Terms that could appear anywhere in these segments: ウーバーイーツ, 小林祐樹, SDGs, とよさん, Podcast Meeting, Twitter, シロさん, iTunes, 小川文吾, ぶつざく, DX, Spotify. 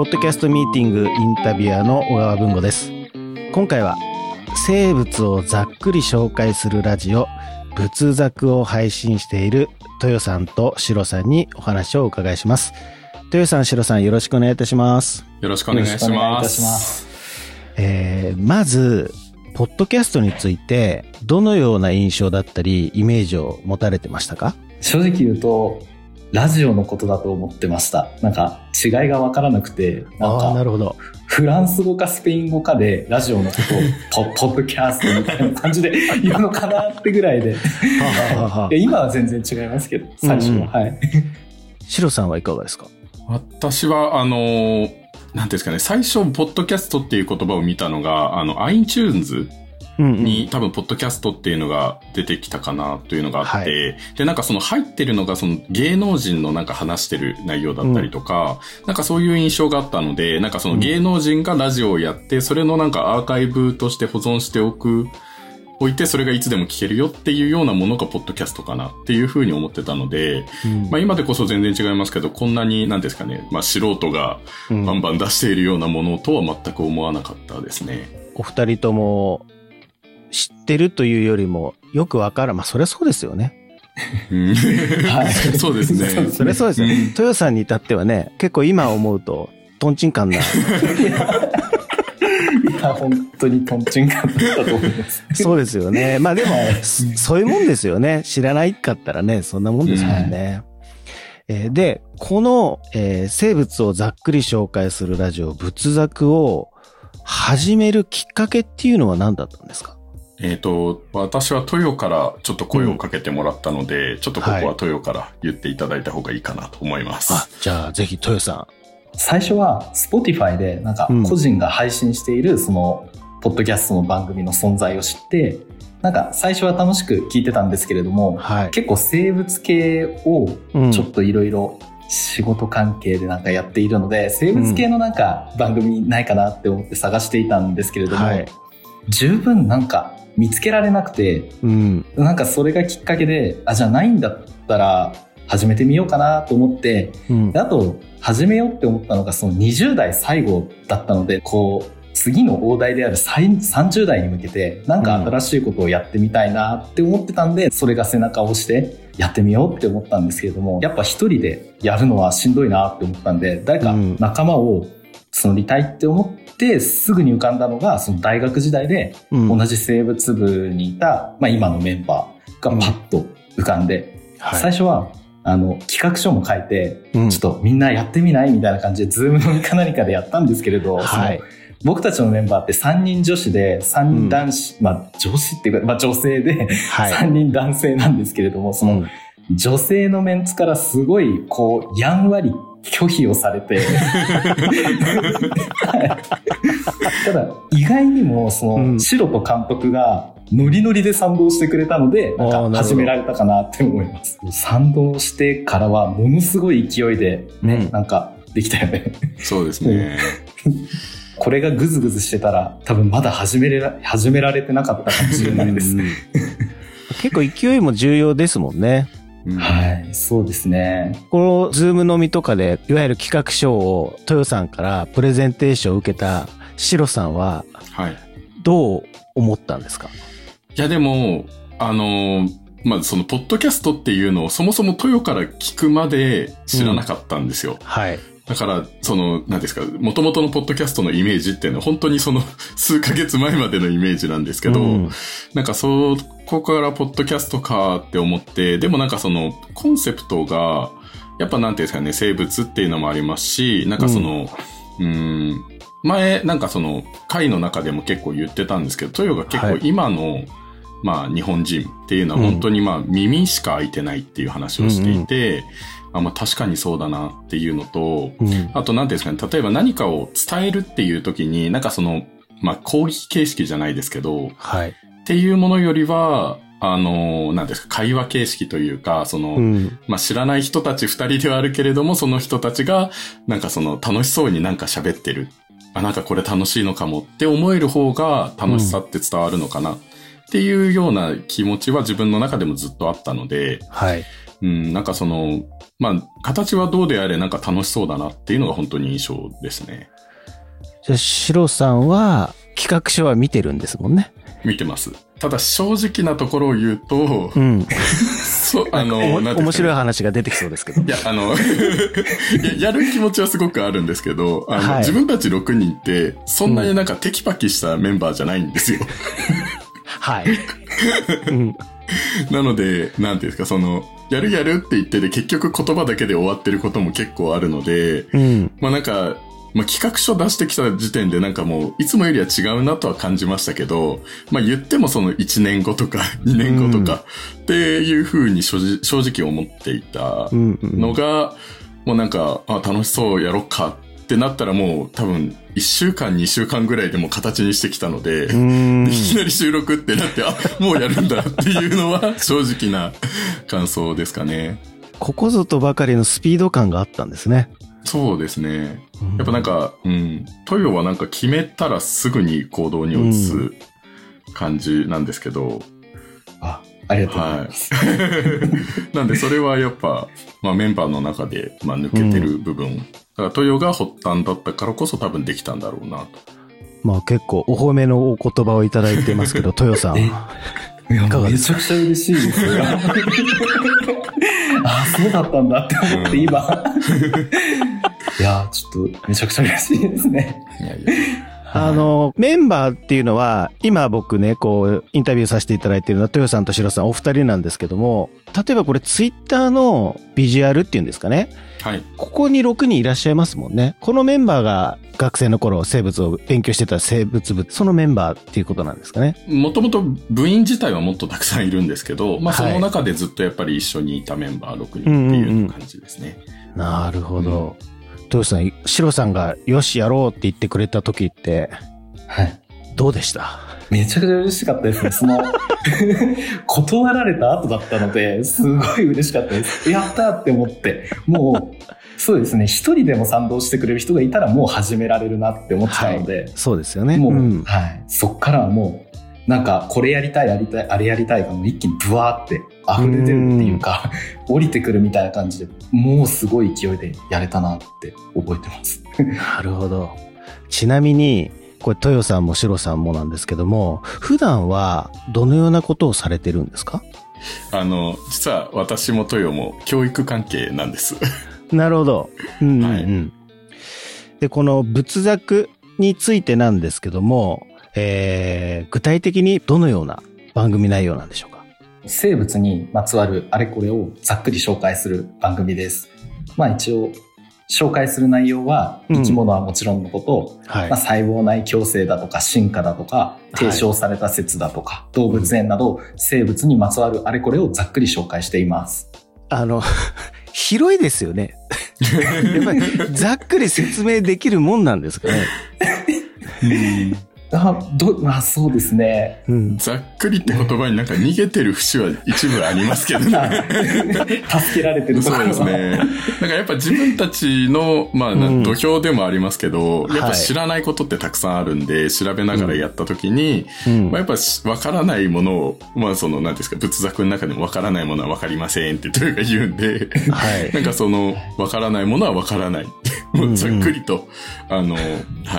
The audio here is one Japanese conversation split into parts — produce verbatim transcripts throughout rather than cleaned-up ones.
ポッドキャストミーティングインタビュアーの小川文吾です。今回は生物をざっくり紹介するラジオ仏作を配信しているとよさんとしろさんにお話をお伺いします。とよさん、しろさん、よろしくお願いいたします。よろしくお願いします。えー、まずポッドキャストについてどのような印象だったりイメージを持たれてましたか？正直言うとラジオのことだと思ってました。なんか違いが分からなくて、なんかあ、なるほど、フランス語かスペイン語かでラジオのことを ポ, ポッドキャストみたいな感じで言うのかなってぐらいでいや今は全然違いますけど最初は、うんうん、はい。シロさんはいかがですか？私はあのーなんていうんですかね、最初ポッドキャストっていう言葉を見たのがあの iTunes に多分ポッドキャストっていうのが出てきたかなというのがあって、はい、でなんかその入ってるのがその芸能人のなんか話してる内容だったりとか、うん、なんかそういう印象があったので、なんかその芸能人がラジオをやってそれのなんかアーカイブとして保存しておく置いてそれがいつでも聞けるよっていうようなものがポッドキャストかなっていうふうに思ってたので、うんまあ、今でこそ全然違いますけどこんなに何ですかね、まあ、素人がバンバン出しているようなものとは全く思わなかったですね。うん、お二人とも知ってるというよりもよくわからん、まあそりゃそうですよね。はい、そうですね。そりゃそうですよね。とよさんに至ってはね、結構今思うとトンチンカンな。本当にトンチンカンだったと思います。そうですよね。まあでもそういうもんですよね。知らないかったらね、そんなもんですもんね。うん、えー、でこの、えー、生物をざっくり紹介するラジオ仏作を始めるきっかけっていうのは何だったんですか？えーと、私はトヨからちょっと声をかけてもらったので、うん、ちょっとここはトヨから言っていただいた方がいいかなと思います。はい、あ、じゃあぜひトヨさん。最初は Spotify でなんか個人が配信しているそのポッドキャストの番組の存在を知ってなんか最初は楽しく聞いてたんですけれども、はい、結構生物系をちょっといろいろ仕事関係でなんかやっているので、うん、生物系のなんか番組ないかなって思って探していたんですけれども、はい、十分なんか見つけられなくて、うん、なんかそれがきっかけであじゃあないんだったら始めてみようかなと思って、うん、あと始めようって思ったのがそのにじゅう代最後だったのでこう次の大台であるさんじゅう代に向けてなんか新しいことをやってみたいなって思ってたんで、うん、それが背中を押してやってみようって思ったんですけれどもやっぱ一人でやるのはしんどいなって思ったんで誰か仲間を募りたいって思ってすぐに浮かんだのがその大学時代で同じ生物部にいた、まあ、今のメンバーがパッと浮かんで、うんはい、最初はあの企画書も書いて、うん、ちょっとみんなやってみないみたいな感じでズームのか何かでやったんですけれど、はい、その僕たちのメンバーってさんにん女子でさんにん男子、うん、まあ女子っていうか、まあ、女性で、はい、さんにん男性なんですけれどもその、うん、女性のメンツからすごいこうやんわり拒否をされてただ意外にもその、うん、シロと監督がノリノリで賛同してくれたのでなんか始められたかなって思います。賛同してからはものすごい勢いで、ねうん、なんかできたよね。そうですねこれがグズグズしてたら多分まだ始めれ、始められてなかったかもしれないですね結構勢いも重要ですもんね。うん、はい、そうですね。このズームのみとかでいわゆる企画書をとよさんからプレゼンテーションを受けたしろさんは、はい、どう思ったんですか？いやでもあのまあそのポッドキャストっていうのをそもそもトヨから聞くまで知らなかったんですよ。うん、はい。だからその何ですか元々のポッドキャストのイメージっていうのは本当にその数ヶ月前までのイメージなんですけど、うん、なんかそこからポッドキャストかって思ってでもなんかそのコンセプトがやっぱなんていうんですかね生物っていうのもありますしなんかそのうーん。うーん前、なんかその、会の中でも結構言ってたんですけど、トヨが結構今の、はい、まあ日本人っていうのは本当にまあ耳しか開いてないっていう話をしていて、うんうん、あまあ確かにそうだなっていうのと、うん、あと何ですかね、例えば何かを伝えるっていう時に、なんかその、まあ講義形式じゃないですけど、はい、っていうものよりは、あの、何ですか、会話形式というか、その、うん、まあ、知らない人たち二人ではあるけれども、その人たちが、なんかその楽しそうになんか喋ってる。あ、なんかこれ楽しいのかもって思える方が楽しさって伝わるのかなっっていうような気持ちは自分の中でもずっとあったので、はい。うん、なんかその、まあ、形はどうであれなんか楽しそうだなっていうのが本当に印象ですね。じゃあ、シロさんは企画書は見てるんですもんね。見てます。ただ正直なところを言うと、うん、そう、あの、なんていうかね、面白い話が出てきそうですけど。いや、あのや、やる気持ちはすごくあるんですけど、あの、はい、自分たちろくにんって、そんなになんかテキパキしたメンバーじゃないんですよ。はい。うん、なので、なんていうんですか、その、やるやるって言ってて、結局言葉だけで終わってることも結構あるので、うん、まあなんか、まあ、企画書出してきた時点でなんかもういつもよりは違うなとは感じましたけど、まあ言ってもそのいちねんごとかにねんごとかっていう風に正直思っていたのが、もうなんか、あ、楽しそうやろっかってなったらもう多分いっしゅうかんにしゅうかんぐらいでも形にしてきたので、うん、いきなり収録ってなって、あ、もうやるんだっていうのは正直な感想ですかね。ここぞとばかりのスピード感があったんですね。そうですね。やっぱなんか、うん、トヨはなんか決めたらすぐに行動に移す感じなんですけど、うん、あ、ありがとうございます。はい、なんでそれはやっぱ、まあ、メンバーの中で、まあ、抜けてる部分、うん、だからトヨが発端だったからこそ多分できたんだろうなと。まあ結構お褒めのお言葉をいただいてますけど、トヨさん、いや、めちゃくちゃ嬉しいですよ。あ、そうだったんだって思って今、うん、いや、ちょっとめちゃくちゃ嬉しいですね。いやいや、はい、あのメンバーっていうのは今僕ねこうインタビューさせていただいているのはとよさんとしろさんお二人なんですけども、例えばこれツイッターのビジュアルっていうんですかね、はい、ここにろくにんいらっしゃいますもんね。このメンバーが学生の頃生物を勉強してた生物部、そのメンバーっていうことなんですかね。もともと部員自体はもっとたくさんいるんですけど、まあ、その中でずっとやっぱり一緒にいたメンバーろくにんっていう感じですね、うんうんうん、なるほど、うん、とよさん、シロさんがよしやろうって言ってくれた時って、はい、どうでした？めちゃくちゃ嬉しかったですね。その断られた後だったのですごい嬉しかったです。やったって思って、もうそうですね。一人でも賛同してくれる人がいたらもう始められるなって思ってたので、はい、そうですよね。もう、うん、はい、そっからはもうなんかこれやりたいやりたいあれやりたいがもう一気にブワーって溢れてるっていうか、降りてくるみたいな感じで、もうすごい勢いでやれたなって覚えてます。なるほど。ちなみに、これ、とよさんもしろさんもなんですけども、普段はどのようなことをされてるんですか？あの、実は私もとよも教育関係なんです。なるほど。うんうんうん、はい。で、この仏作についてなんですけども、えー、具体的にどのような番組内容なんでしょうか？生物にまつわるあれこれをざっくり紹介する番組です。まあ一応紹介する内容は生き物はもちろんのこと、うん、はい、まあ、細胞内共生だとか進化だとか提唱された説だとか、はい、動物園など生物にまつわるあれこれをざっくり紹介しています。あの広いですよね。やっぱりざっくり説明できるもんなんですかね。うん、あどまあ、そうですね、うん。ざっくりって言葉になんか逃げてる節は一部ありますけどね。助けられてるところは。そうですね。なんかやっぱ自分たちの、まあ、土俵でもありますけど、うん、やっぱ知らないことってたくさんあるんで、はい、調べながらやったときに、うん、まあ、やっぱわからないものを、まあその、なんですか、仏作の中でもわからないものはわかりませんってというか言うんで、はい、なんかその、わからないものはわからない。もうざっくりと、うんうん、あの、は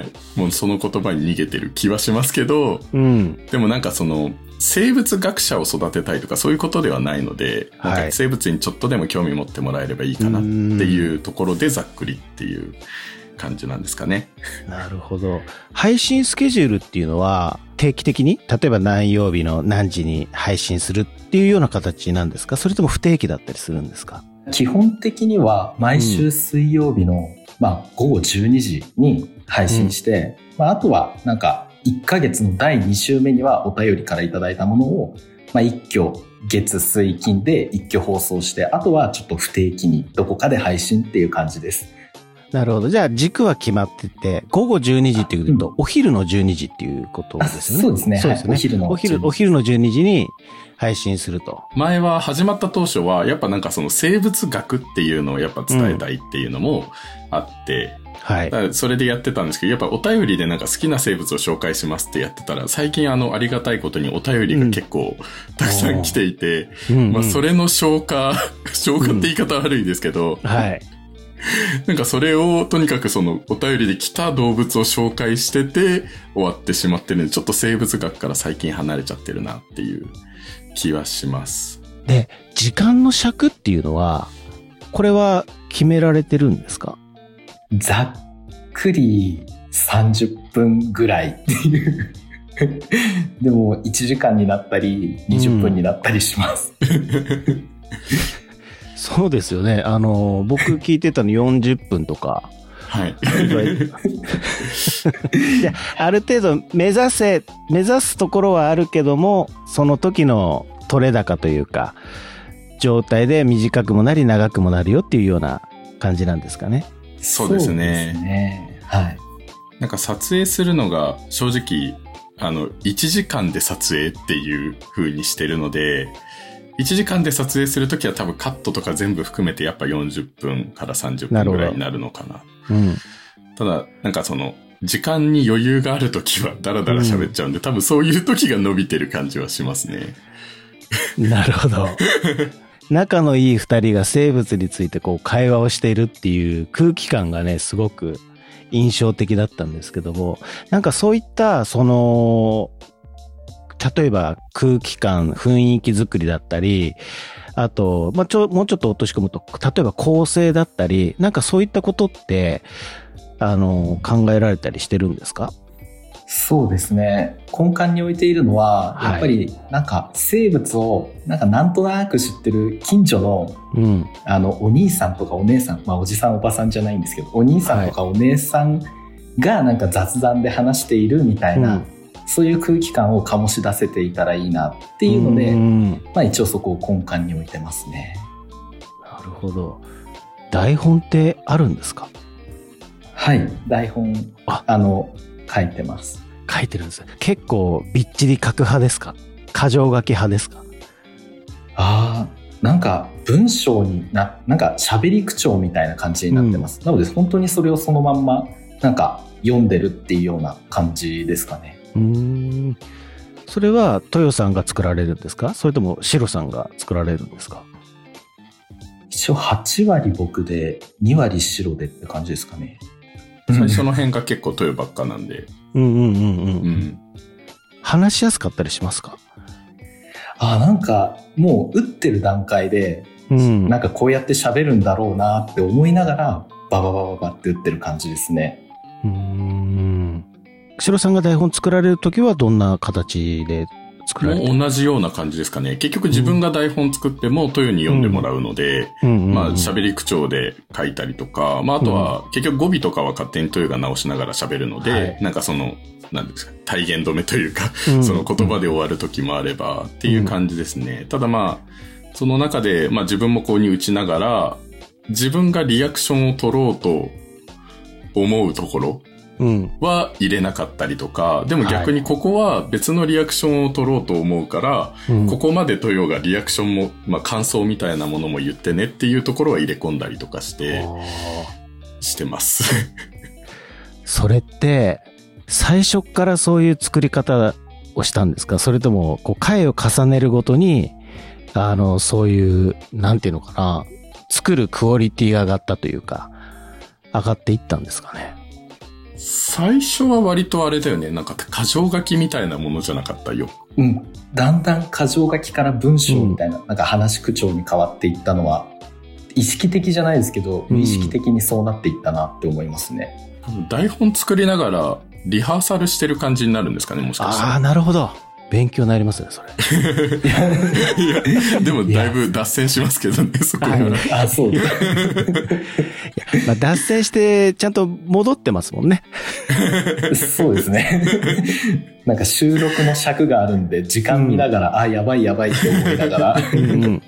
い、もうその言葉に逃げてる気はしますけど、うん、でもなんかその生物学者を育てたいとかそういうことではないので、はい、なんか生物にちょっとでも興味持ってもらえればいいかなっていうところでざっくりっていう感じなんですかね。なるほど。配信スケジュールっていうのは定期的に、例えば何曜日の何時に配信するっていうような形なんですか？それとも不定期だったりするんですか？基本的には毎週水曜日の、うん、まあ、午後じゅうにじに配信して、うん、まあ、あとはなんかいっかげつのだいに週目にはお便りからいただいたものを、まあ、一挙月水金で一挙放送して、あとはちょっと不定期にどこかで配信っていう感じです。なるほど。じゃあ軸は決まってて、午後じゅうにじっていうと、うん、お昼のじゅうにじっていうことですよね。そうですね。そうですね。はい、お昼のお昼、お昼のじゅうにじに配信すると。前は始まった当初は、やっぱなんかその生物学っていうのをやっぱ伝えたいっていうのもあって、うん、はい。だからそれでやってたんですけど、やっぱお便りでなんか好きな生物を紹介しますってやってたら、最近あのありがたいことにお便りが結構たくさん来ていて、うんうんうん、まあそれの消化、消化って言い方悪いですけど、うん、はい。なんかそれをとにかくそのお便りで来た動物を紹介してて終わってしまってるんで、ちょっと生物学から最近離れちゃってるなっていう気はします。で、時間の尺っていうのは、これは決められてるんですか？ざっくりさんじゅっぷんぐらいっていうでもいちじかんになったりにじゅっぷんになったりします、うんそうですよね。あの、僕聞いてたのよんじゅっぷんとか。はい。じゃあ、ある程度目指せ、目指すところはあるけども、その時の取れ高というか、状態で短くもなり長くもなるよっていうような感じなんですかね。そうですね。そうですね。はい。なんか撮影するのが正直、あの、いちじかんで撮影っていう風にしてるので、いちじかんで撮影するときは多分カットとか全部含めてやっぱよんじゅっぷんからさんじゅっぷんぐらいになるのかな。うん、ただなんかその時間に余裕があるときはダラダラ喋っちゃうんで、うん、多分そういうときが伸びてる感じはしますね。なるほど。仲のいい二人が生物についてこう会話をしているっていう空気感がね、すごく印象的だったんですけども、なんかそういったその例えば空気感、雰囲気作りだったり、あと、まあ、ちょ、もうちょっと落とし込むと、例えば構成だったり、なんかそういったことって、あの、考えられたりしてるんですか？そうですね。根幹に置いているのは、やっぱり、なんか生物を、なんかなんとなく知ってる近所の、うん、あの、お兄さんとかお姉さん、まあ、おじさんおばさんじゃないんですけど、お兄さんとかお姉さんがなんか雑談で話しているみたいな、はい、うん、そういう空気感を醸し出せていたらいいなっていうので、まあ一応そこを根幹に置いてますね。なるほど。台本ってあるんですか？はい、台本、あ、あの、書いてます。書いてるんです。結構びっちり書く派ですか？箇条書き派ですか？ああ、なんか文章にな、なんか喋り口調みたいな感じになってます。うん、なので本当にそれをそのまんまなんか読んでるっていうような感じですかね。うーん、それはとよさんが作られるんですか？それともしろさんが作られるんですか？一応はちわり僕でにわりしろでって感じですかね。最初の辺が結構とよばっかなんで。うんうんうんうん、うん、話しやすかったりしますか？あ、なんかもう打ってる段階で、うん、なんかこうやって喋るんだろうなって思いながらバババババって打ってる感じですね。うーん、しろさんが台本作られるときはどんな形で作られてる？同じような感じですかね。結局自分が台本作ってもとよに読んでもらうので、うん、まあ喋り口調で書いたりとか、まああとは結局語尾とかは勝手にとよが直しながら喋るので、はい、なんかその、なんですか、体言止めというか、うん、その言葉で終わるときもあればっていう感じですね。うん、ただまあ、その中で、まあ自分もこうに打ちながら、自分がリアクションを取ろうと思うところ、うん、は入れなかったりとか、でも逆にここは別のリアクションを取ろうと思うから、はい、うん、ここまでとよがリアクションも、まあ、感想みたいなものも言ってねっていうところは入れ込んだりとかしてしてますそれって最初からそういう作り方をしたんですか？それともこう回を重ねるごとにあのそういうなんていうのかな、作るクオリティが上がったというか上がっていったんですかね？最初は割とあれだよね。なんか箇条書きみたいなものじゃなかったよ。うん。だんだん箇条書きから文章みたいな、うん、なんか話し口調に変わっていったのは、意識的じゃないですけど、無意識的にそうなっていったなって思いますね。うん、台本作りながらリハーサルしてる感じになるんですかね、もしかしたら。ああ、なるほど。勉強になりますね、それ。いやいや、でもだいぶ脱線しますけどね、そこから。あ, あ、そうだ。まあ、脱線してちゃんと戻ってますもんね。そうですね。なんか収録の尺があるんで、時間見ながら、うん、あ、やばいやばいって思いながら。うんうん、